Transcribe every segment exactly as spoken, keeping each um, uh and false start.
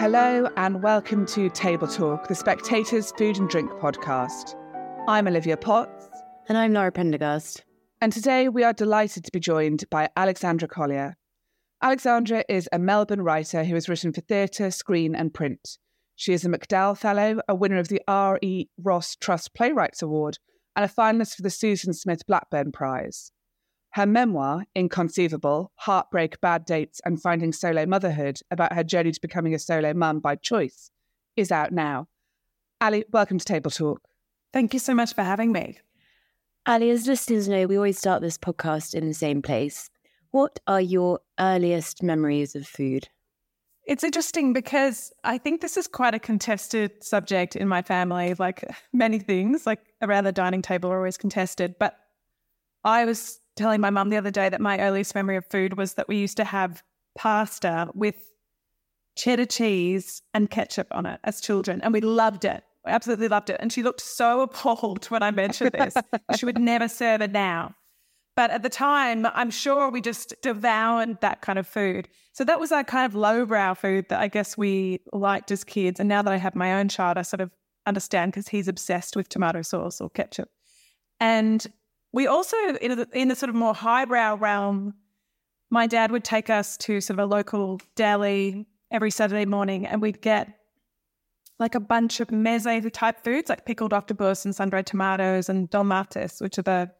Hello and welcome to Table Talk, the Spectator's food and drink podcast. I'm Olivia Potts. And I'm Laura Prendergast. And today we are delighted to be joined by Alexandra Collier. Alexandra is a Melbourne writer who has written for theatre, screen and print. She is a MacDowell Fellow, a winner of the R E Ross Trust Playwrights Award and a finalist for the Susan Smith Blackburn Prize. Her memoir, Inconceivable, Heartbreak, Bad Dates and Finding Solo Motherhood, about her journey to becoming a solo mum by choice, is out now. Ali, welcome to Table Talk. Thank you so much for having me. Ali, as listeners know, we always start this podcast in the same place. What are your earliest memories of food? It's interesting because I think this is quite a contested subject in my family, like many things, like around the dining table are always contested. But I was telling my mum the other day that my earliest memory of food was that we used to have pasta with cheddar cheese and ketchup on it as children, and we loved it. We absolutely loved it. And she looked so appalled when I mentioned this. She would never serve it now. But at the time, I'm sure we just devoured that kind of food. So that was our kind of lowbrow food that I guess we liked as kids. And now that I have my own child, I sort of understand because he's obsessed with tomato sauce or ketchup. And we also, in the, in the sort of more highbrow realm, my dad would take us to sort of a local deli every Saturday morning, and we'd get like a bunch of meze-type foods, like pickled octopus and sun-dried tomatoes and dolmatas, which are the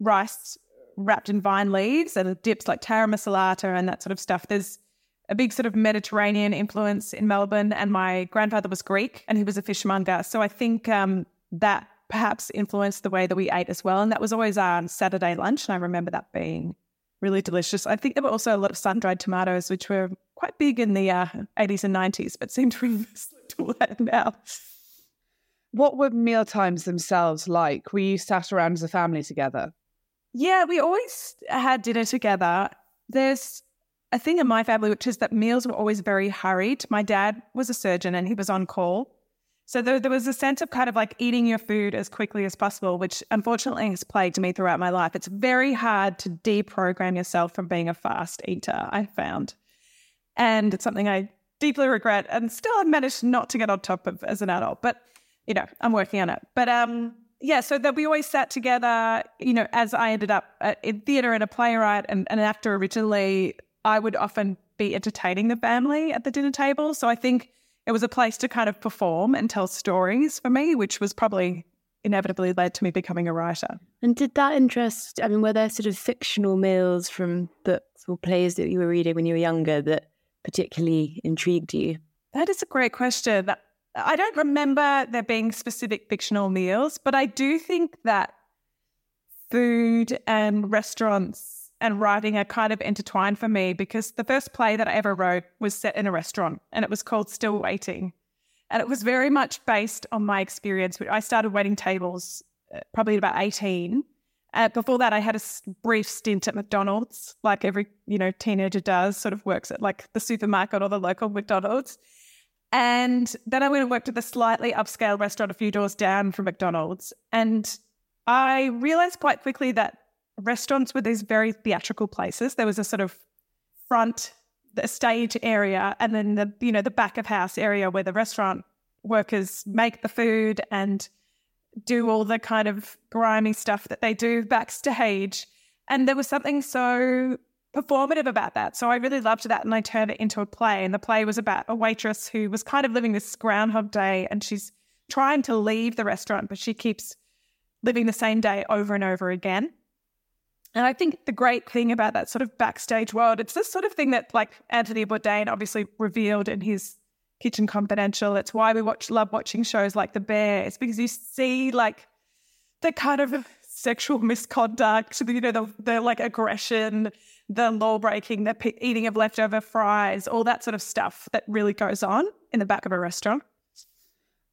rice wrapped in vine leaves and dips like tara masalata and that sort of stuff. There's a big sort of Mediterranean influence in Melbourne, and my grandfather was Greek and he was a fishmonger. So I think um, that perhaps influenced the way that we ate as well. And that was always our Saturday lunch. And I remember that being really delicious. I think there were also a lot of sun-dried tomatoes, which were quite big in the uh, eighties and nineties, but seem to have slipped away now. What were mealtimes themselves like? Were you sat around as a family together? Yeah, we always had dinner together. There's a thing in my family, which is that meals were always very hurried. My dad was a surgeon and he was on call. So there, there was a sense of kind of like eating your food as quickly as possible, which unfortunately has plagued me throughout my life. It's very hard to deprogram yourself from being a fast eater, I found. And it's something I deeply regret and still I've managed not to get on top of as an adult. But, you know, I'm working on it. But um, yeah, so that we always sat together, you know, as I ended up at, in theatre and a playwright and, and an actor originally, I would often be entertaining the family at the dinner table. So I think it was a place to kind of perform and tell stories for me, which was probably inevitably led to me becoming a writer. And did that interest, I mean, were there sort of fictional meals from books or plays that you were reading when you were younger that particularly intrigued you? That is a great question. I don't remember there being specific fictional meals, but I do think that food and restaurants and writing are kind of intertwined for me, because the first play that I ever wrote was set in a restaurant and it was called Still Waiting. And it was very much based on my experience. I started waiting tables probably at about eighteen. Uh, before that, I had a brief stint at McDonald's, like every, you know, teenager does, sort of works at like the supermarket or the local McDonald's. And then I went and worked at the slightly upscale restaurant a few doors down from McDonald's. And I realised quite quickly that restaurants were these very theatrical places. There was a sort of front, the stage area, and then the, you know, the back of house area where the restaurant workers make the food and do all the kind of grimy stuff that they do backstage. And there was something so performative about that. So I really loved that, and I turned it into a play. And the play was about a waitress who was kind of living this Groundhog Day, and she's trying to leave the restaurant, but she keeps living the same day over and over again. And I think the great thing about that sort of backstage world, it's this sort of thing that like Anthony Bourdain obviously revealed in his Kitchen Confidential. It's why we watch love watching shows like The Bear. It's because you see like the kind of sexual misconduct, you know, the, the like aggression, the law breaking, the p- eating of leftover fries, all that sort of stuff that really goes on in the back of a restaurant.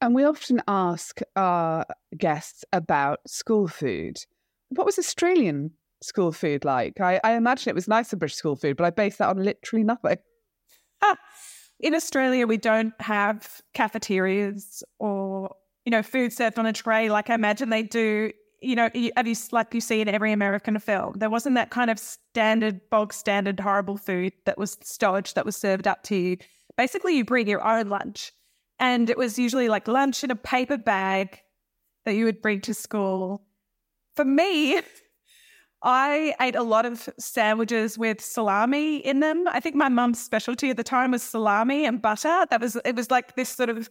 And we often ask our guests about school food. What was Australian school food like? I, I imagine it was nicer than British school food, but I base that on literally nothing. Ah, in Australia, we don't have cafeterias or, you know, food served on a tray like I imagine they do, you know, like you see in every American film. There wasn't that kind of standard, bog standard, horrible food that was stodged, that was served up to you. Basically, you bring your own lunch. And it was usually like lunch in a paper bag that you would bring to school. For me, I ate a lot of sandwiches with salami in them. I think my mum's specialty at the time was salami and butter. That was, it was like this sort of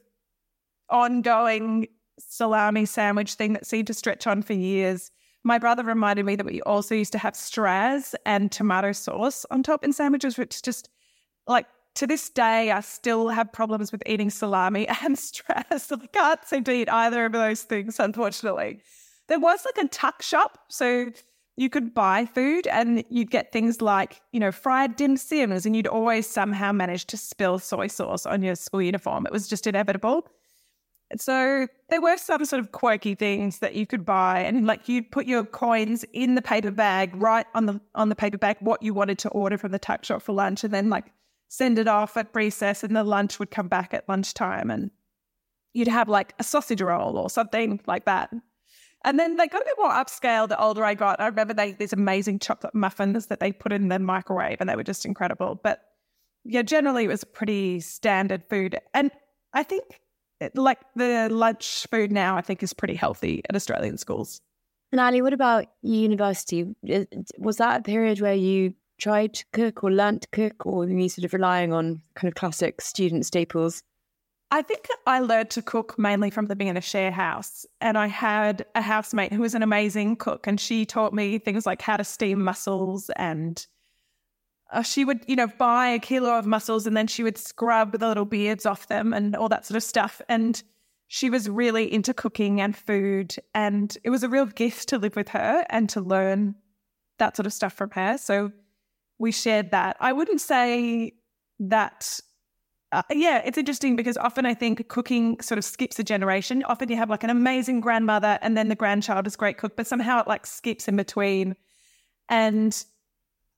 ongoing salami sandwich thing that seemed to stretch on for years. My brother reminded me that we also used to have straws and tomato sauce on top in sandwiches, which just like, to this day, I still have problems with eating salami and strass. I can't seem to eat either of those things, unfortunately. There was like a tuck shop, so you could buy food and you'd get things like, you know, fried dim sims, and you'd always somehow manage to spill soy sauce on your school uniform. It was just inevitable. So there were some sort of quirky things that you could buy, and like you'd put your coins in the paper bag, right on the on the paper bag, what you wanted to order from the tuck shop for lunch, and then like send it off at recess, and the lunch would come back at lunchtime and you'd have like a sausage roll or something like that. And then they got a bit more upscale the older I got. I remember they, these amazing chocolate muffins that they put in the microwave, and they were just incredible. But yeah, generally it was pretty standard food. And I think it, like the lunch food now I think is pretty healthy at Australian schools. And Ali, what about university? Was that a period where you tried to cook or learnt to cook, or were you sort of relying on kind of classic student staples? I think I learned to cook mainly from living in a share house, and I had a housemate who was an amazing cook, and she taught me things like how to steam mussels, and uh, she would, you know, buy a kilo of mussels and then she would scrub the little beards off them and all that sort of stuff. And she was really into cooking and food, and it was a real gift to live with her and to learn that sort of stuff from her. So we shared that. I wouldn't say that, uh, yeah, it's interesting because often I think cooking sort of skips a generation. Often you have like an amazing grandmother and then the grandchild is a great cook, but somehow it like skips in between. And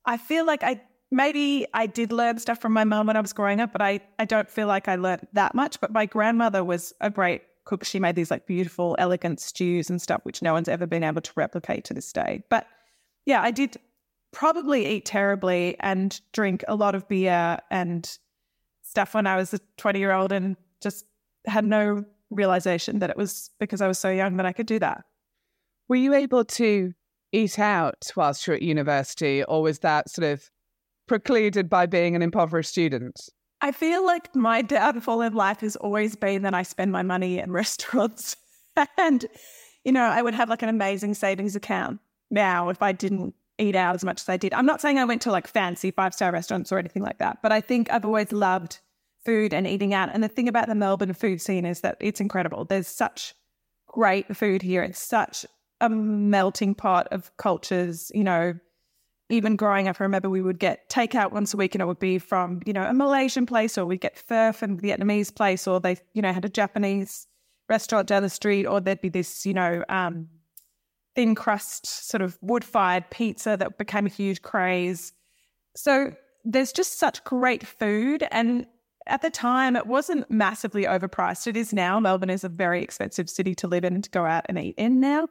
I feel like I, maybe I did learn stuff from my mum when I was growing up, but I, I don't feel like I learned that much. But my grandmother was a great cook. She made these like beautiful, elegant stews and stuff, which no one's ever been able to replicate to this day. But yeah, I did probably eat terribly and drink a lot of beer and stuff when I was a twenty-year-old, and just had no realisation that it was because I was so young that I could do that. Were you able to eat out whilst you were at university, or was that sort of precluded by being an impoverished student? I feel like my downfall in life has always been that I spend my money in restaurants. And, you know, I would have like an amazing savings account now if I didn't eat out as much as I did. I'm not saying I went to like fancy five-star restaurants or anything like that, but I think I've always loved food and eating out. And the thing about the Melbourne food scene is that it's incredible. There's such great food here. It's such a melting pot of cultures. You know, even growing up, I remember we would get takeout once a week, and it would be from, you know, a Malaysian place, or we'd get pho from a Vietnamese place, or they, you know, had a Japanese restaurant down the street, or there'd be this, you know, um, thin crust sort of wood-fired pizza that became a huge craze. So there's just such great food, and at the time it wasn't massively overpriced. It is now. Melbourne is a very expensive city to live in and to go out and eat in now,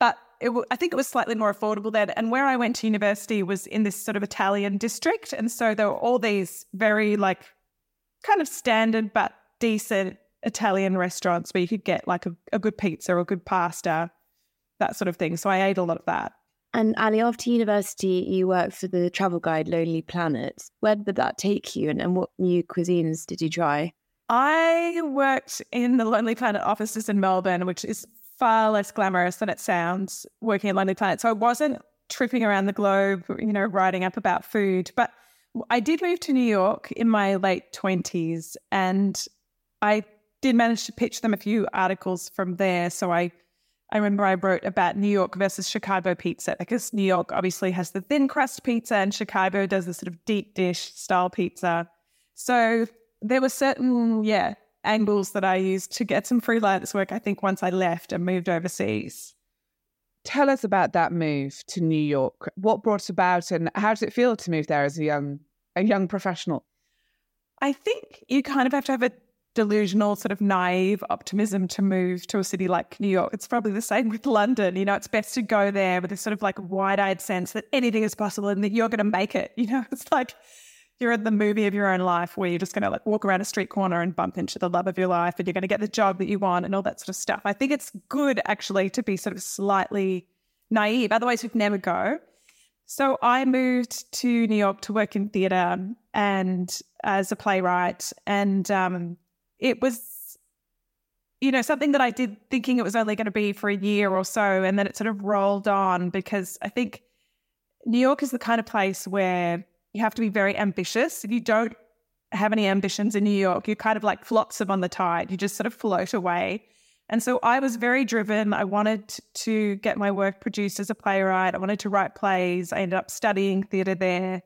but it w- I think it was slightly more affordable then. And where I went to university was in this sort of Italian district, and so there were all these very like kind of standard but decent Italian restaurants where you could get like a, a good pizza or good pasta, that sort of thing. So I ate a lot of that. And Ali, after university, you worked for the travel guide Lonely Planet. Where did that take you, and, and what new cuisines did you try? I worked in the Lonely Planet offices in Melbourne, which is far less glamorous than it sounds, working at Lonely Planet. So I wasn't tripping around the globe, you know, writing up about food. But I did move to New York in my late twenties, and I did manage to pitch them a few articles from there. So I I remember I wrote about New York versus Chicago pizza, because New York obviously has the thin crust pizza and Chicago does the sort of deep dish style pizza. So there were certain, yeah, angles that I used to get some freelance work, I think, once I left and moved overseas. Tell us about that move to New York. What brought about, and how did it feel to move there as a young a young professional? I think you kind of have to have a delusional sort of naive optimism to move to a city like New York. It's probably the same with London. You know, it's best to go there with a sort of like wide-eyed sense that anything is possible and that you're going to make it. You know, it's like you're in the movie of your own life where you're just going to like walk around a street corner and bump into the love of your life and you're going to get the job that you want and all that sort of stuff. I think it's good actually to be sort of slightly naive. Otherwise you'd never go. So I moved to New York to work in theatre and as a playwright, and um, it was, you know, something that I did thinking it was only going to be for a year or so, and then it sort of rolled on, because I think New York is the kind of place where you have to be very ambitious. If you don't have any ambitions in New York, you're kind of like flotsam on the tide. You just sort of float away. And so I was very driven. I wanted to get my work produced as a playwright. I wanted to write plays. I ended up studying theatre there.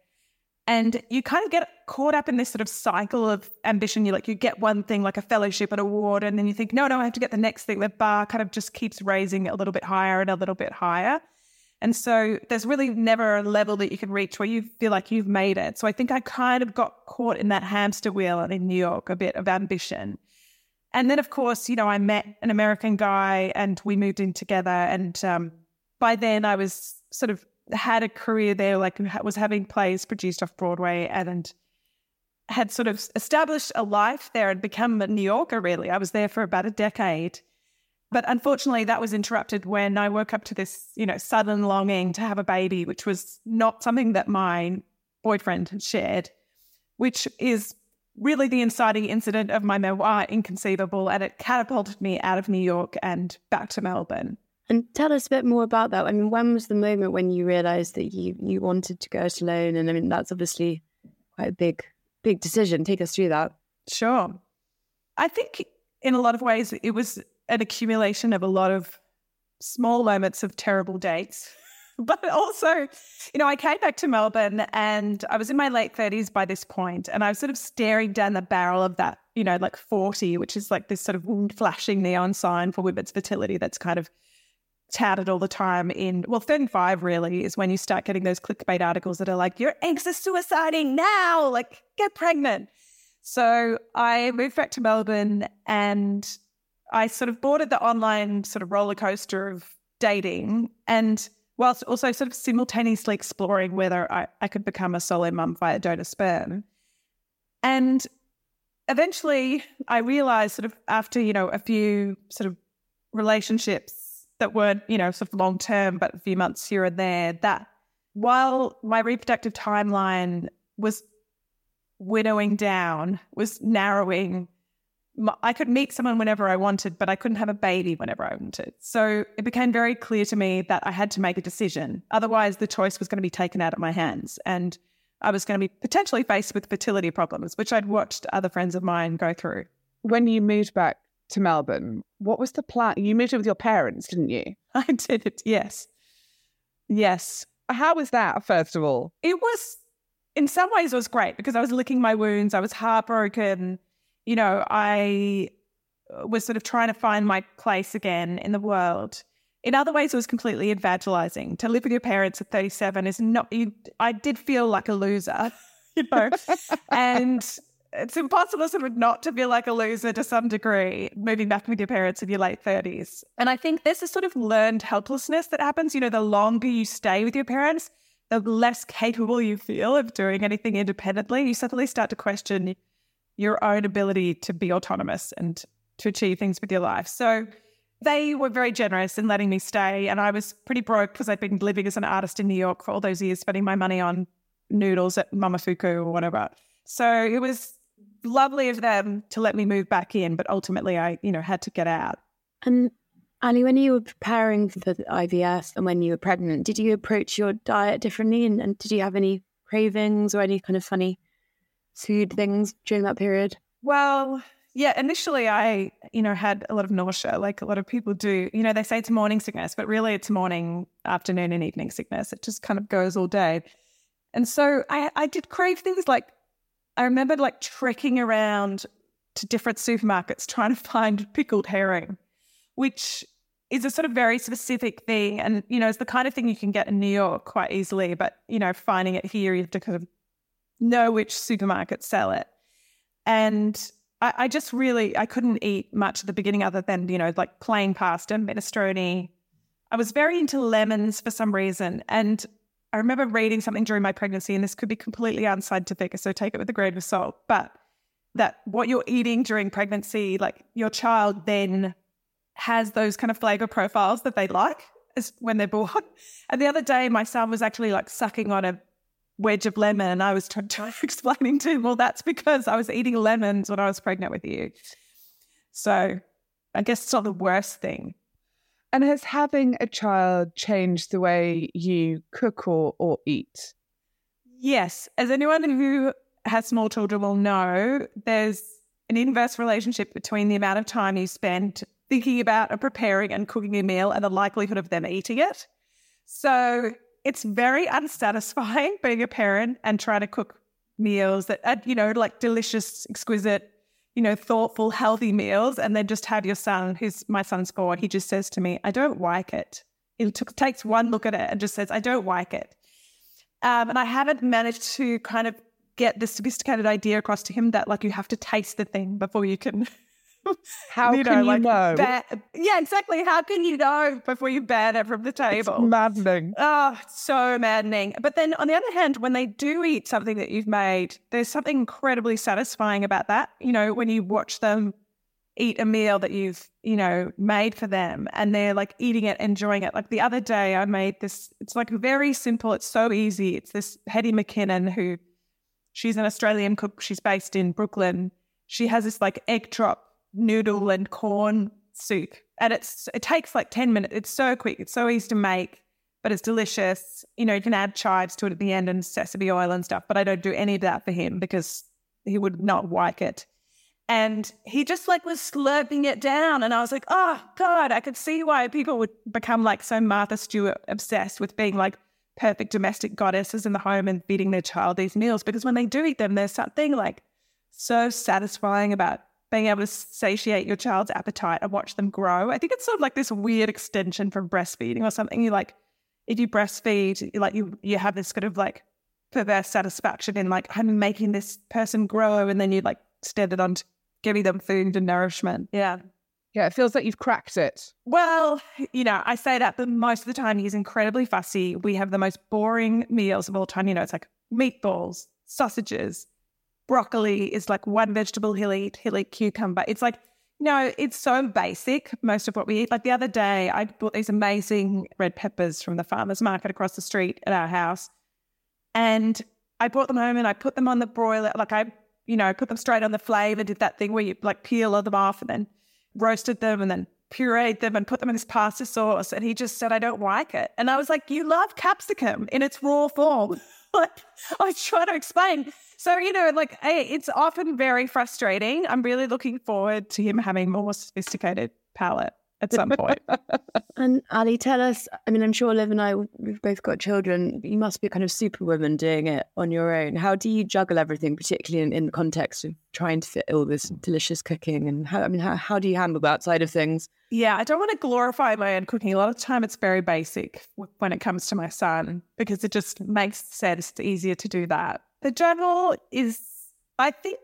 And you kind of get caught up in this sort of cycle of ambition. You like you get one thing, like a fellowship, an award, and then you think, no, no, I have to get the next thing. The bar kind of just keeps raising a little bit higher and a little bit higher. And so there's really never a level that you can reach where you feel like you've made it. So I think I kind of got caught in that hamster wheel in New York, a bit of ambition. And then, of course, you know, I met an American guy and we moved in together. And um, by then I was sort of had a career there, like was having plays produced off Broadway and had sort of established a life there and become a New Yorker, really. I was there for about a decade. But unfortunately, that was interrupted when I woke up to this, you know, sudden longing to have a baby, which was not something that my boyfriend had shared, which is really the inciting incident of my memoir, Inconceivable, and it catapulted me out of New York and back to Melbourne. And tell us a bit more about that. I mean, when was the moment when you realised that you, you wanted to go it alone? And I mean, that's obviously quite a big, big decision. Take us through that. Sure. I think in a lot of ways, it was an accumulation of a lot of small moments of terrible dates. But also, you know, I came back to Melbourne and I was in my late thirties by this point, and I was sort of staring down the barrel of that, you know, like forty, which is like this sort of flashing neon sign for women's fertility that's kind of touted all the time in, well, thirty-five really is when you start getting those clickbait articles that are like, your eggs are suiciding now, like get pregnant. So I moved back to Melbourne and I sort of boarded the online sort of roller coaster of dating, and whilst also sort of simultaneously exploring whether I, I could become a solo mum via donor sperm. And eventually I realised sort of after, you know, a few sort of relationships that weren't, you know, sort of long-term, but a few months here and there, that while my reproductive timeline was winnowing down, was narrowing, I could meet someone whenever I wanted, but I couldn't have a baby whenever I wanted. So it became very clear to me that I had to make a decision. Otherwise, the choice was going to be taken out of my hands and I was going to be potentially faced with fertility problems, which I'd watched other friends of mine go through. When you moved back to Melbourne, what was the plan? You moved in with your parents, didn't you? I did it, yes. Yes. How was that, first of all? It was, in some ways, it was great because I was licking my wounds. I was heartbroken. You know, I was sort of trying to find my place again in the world. In other ways, it was completely evangelizing. To live with your parents at thirty-seven is not, you, I did feel like a loser, you know, and it's impossible sort of not to feel like a loser to some degree, moving back with your parents in your late thirties. And I think there's a sort of learned helplessness that happens. You know, the longer you stay with your parents, the less capable you feel of doing anything independently. You suddenly start to question your own ability to be autonomous and to achieve things with your life. So they were very generous in letting me stay. And I was pretty broke because I'd been living as an artist in New York for all those years, spending my money on noodles at Mamafuku or whatever. So it was lovely of them to let me move back in, but ultimately I, you know, had to get out. And Ali, when you were preparing for the I V F and when you were pregnant, did you approach your diet differently? And, and did you have any cravings or any kind of funny food things during that period? Well, yeah, initially I, you know, had a lot of nausea, like a lot of people do. You know, they say it's morning sickness, but really it's morning, afternoon and evening sickness. It just kind of goes all day. And so I, I did crave things like, I remember like trekking around to different supermarkets trying to find pickled herring, which is a sort of very specific thing. And, you know, it's the kind of thing you can get in New York quite easily, but, you know, finding it here, you have to kind of know which supermarkets sell it. And I, I just really, I couldn't eat much at the beginning other than, you know, like plain pasta, minestrone. I was very into lemons for some reason. And I remember reading something during my pregnancy, and this could be completely unscientific, so take it with a grain of salt, but that what you're eating during pregnancy, like your child then has those kind of flavor profiles that they like when they're born. And the other day, my son was actually like sucking on a wedge of lemon, and I was trying to explain to him, well, that's because I was eating lemons when I was pregnant with you. So I guess it's not the worst thing. And has having a child changed the way you cook or, or eat? Yes. As anyone who has small children will know, there's an inverse relationship between the amount of time you spend thinking about and preparing and cooking a meal and the likelihood of them eating it. So it's very unsatisfying being a parent and trying to cook meals that are, you know, like delicious, exquisite, you know, thoughtful, healthy meals, and then just have your son, who's my son's four, he just says to me, I don't like it. He t- takes one look at it and just says, I don't like it. Um, and I haven't managed to kind of get the sophisticated idea across to him that, like, you have to taste the thing before you can... How you know, can you like, know? Ban- yeah, exactly. How can you know before you ban it from the table? It's maddening. Oh, it's so maddening. But then on the other hand, when they do eat something that you've made, there's something incredibly satisfying about that. You know, when you watch them eat a meal that you've, you know, made for them, and they're like eating it, enjoying it. Like the other day I made this, it's like very simple. It's so easy. It's this Hetty McKinnon who, she's an Australian cook. She's based in Brooklyn. She has this like egg drop noodle and corn soup, and it's it takes like ten minutes. It's so quick, it's so easy to make, but it's delicious. You know, you can add chives to it at the end and sesame oil and stuff, but I don't do any of that for him because he would not like it. And he just like was slurping it down, and I was like, oh God, I could see why people would become like so Martha Stewart obsessed with being like perfect domestic goddesses in the home and feeding their child these meals, because when they do eat them, there's something like so satisfying about being able to satiate your child's appetite and watch them grow. I think it's sort of like this weird extension from breastfeeding or something. You like, if you breastfeed, like you you have this kind of like perverse satisfaction in like, I'm making this person grow, and then you like stand it on to giving them food and nourishment. Yeah. Yeah, it feels like you've cracked it. Well, you know, I say that, but most of the time he's incredibly fussy. We have the most boring meals of all time. You know, it's like meatballs, sausages, broccoli is like one vegetable he'll eat, he'll eat cucumber. It's like, you know, it's so basic, most of what we eat. Like the other day, I bought these amazing red peppers from the farmer's market across the street at our house. And I brought them home and I put them on the broiler. Like I, you know, put them straight on the flame and did that thing where you like peel them off and then roasted them and then pureed them and put them in this pasta sauce. And he just said, I don't like it. And I was like, you love capsicum in its raw form. Like, I was trying to explain. So, you know, like, hey, it's often very frustrating. I'm really looking forward to him having more sophisticated palate at some point. And Ali, tell us, I mean, I'm sure Liv and I, we've both got children. You must be a kind of superwoman doing it on your own. How do you juggle everything, particularly in, in the context of trying to fit all this delicious cooking? And how, I mean, how, how do you handle that side of things? Yeah, I don't want to glorify my own cooking. A lot of the time it's very basic when it comes to my son, because it just makes sense. It's easier to do that. The journal is, I think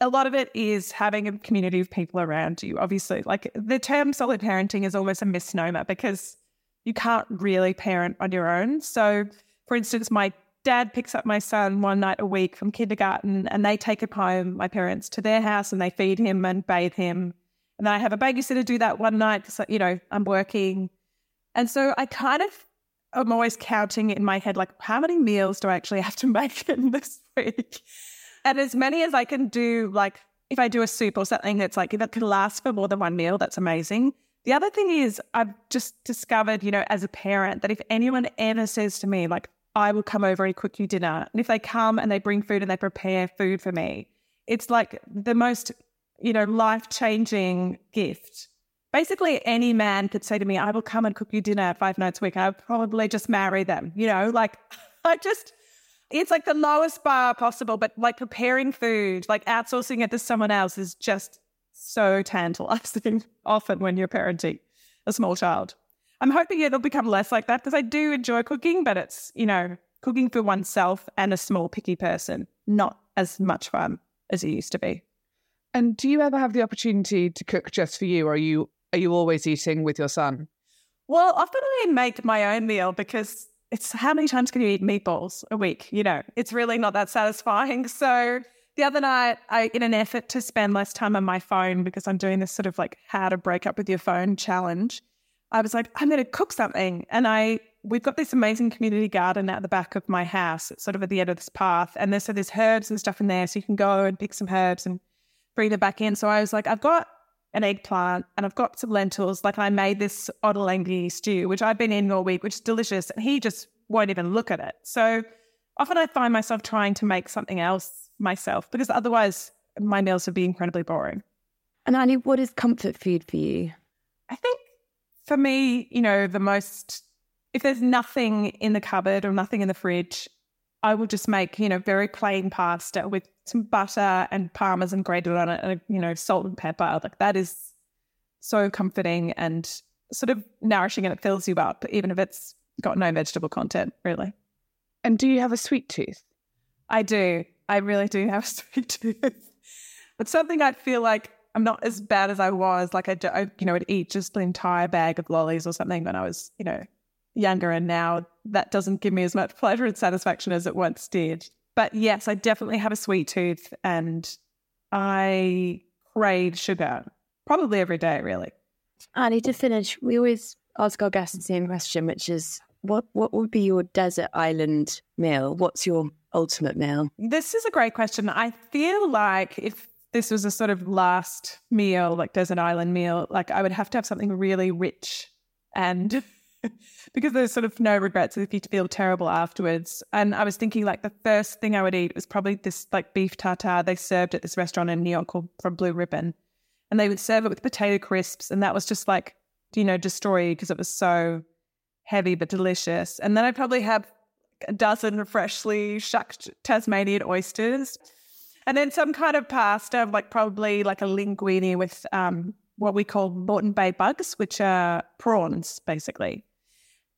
a lot of it is having a community of people around you, obviously. Like the term solo parenting is almost a misnomer because you can't really parent on your own. So, for instance, my dad picks up my son one night a week from kindergarten and they take him home, my parents, to their house and they feed him and bathe him. And then I have a babysitter do that one night because, you know, I'm working. And so I kind of I'm always counting in my head, like, how many meals do I actually have to make in this week? And as many as I can do, like, if I do a soup or something that's like, if it can last for more than one meal, that's amazing. The other thing is I've just discovered, you know, as a parent, that if anyone ever says to me, like, I will come over and cook you dinner, and if they come and they bring food and they prepare food for me, it's like the most, you know, life-changing gift. Basically, any man could say to me, I will come and cook you dinner five nights a week. I would probably just marry them, you know, like I just, It's like the lowest bar possible, but like preparing food, like outsourcing it to someone else is just so tantalizing often when you're parenting a small child. I'm hoping it'll become less like that because I do enjoy cooking, but it's, you know, cooking for oneself and a small picky person, not as much fun as it used to be. And do you ever have the opportunity to cook just for you, or are you are you always eating with your son? Well, often I make my own meal because it's how many times can you eat meatballs a week? You know, it's really not that satisfying. So the other night, I, in an effort to spend less time on my phone, because I'm doing this sort of like how to break up with your phone challenge, I was like, I'm going to cook something. And I we've got this amazing community garden at the back of my house. It's sort of at the end of this path. And there's, so there's herbs and stuff in there. So you can go and pick some herbs and bring them back in. So I was like, I've got an eggplant and I've got some lentils. Like I made this Ottolenghi stew, which I've been in all week, which is delicious. And he just won't even look at it. So often I find myself trying to make something else myself because otherwise my meals would be incredibly boring. And Annie, what is comfort food for you? I think for me, you know, the most, if there's nothing in the cupboard or nothing in the fridge, I will just make, you know, very plain pasta with some butter and parmesan grated on it and, you know, salt and pepper. Like that is so comforting and sort of nourishing, and it fills you up, even if it's got no vegetable content, really. And do you have a sweet tooth? I do. I really do have a sweet tooth. It's something I feel like I'm not as bad as I was. Like I, do, I, you know, would eat just an entire bag of lollies or something when I was, you know, younger, and now that doesn't give me as much pleasure and satisfaction as it once did. But yes, I definitely have a sweet tooth and I crave sugar probably every day, really. Annie, to finish, we always ask our guests the same question, which is what what would be your desert island meal? What's your ultimate meal? This is a great question. I feel like if this was a sort of last meal, like desert island meal, like I would have to have something really rich and... because there's sort of no regrets if you feel terrible afterwards. And I was thinking like the first thing I would eat was probably this like beef tartare they served at this restaurant in New York called from Blue Ribbon. And they would serve it with potato crisps. And that was just like, you know, destroy you because it was so heavy but delicious. And then I'd probably have a dozen freshly shucked Tasmanian oysters. And then some kind of pasta, like probably like a linguine with um, what we call Moreton Bay bugs, which are prawns basically.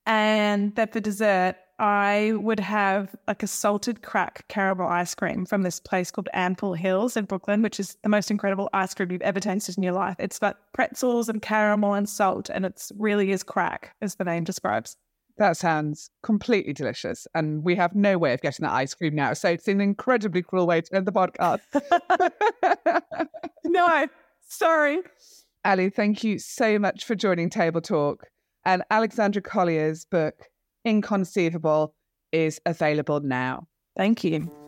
And that for dessert, I would have like a salted crack caramel ice cream from this place called Ample Hills in Brooklyn, which is the most incredible ice cream you've ever tasted in your life. It's got pretzels and caramel and salt, and it really is crack, as the name describes. That sounds completely delicious. And we have no way of getting that ice cream now. So it's an incredibly cruel way to end the podcast. No, sorry. Ali, thank you so much for joining Table Talk. And Alexandra Collier's book, Inconceivable, is available now. Thank you.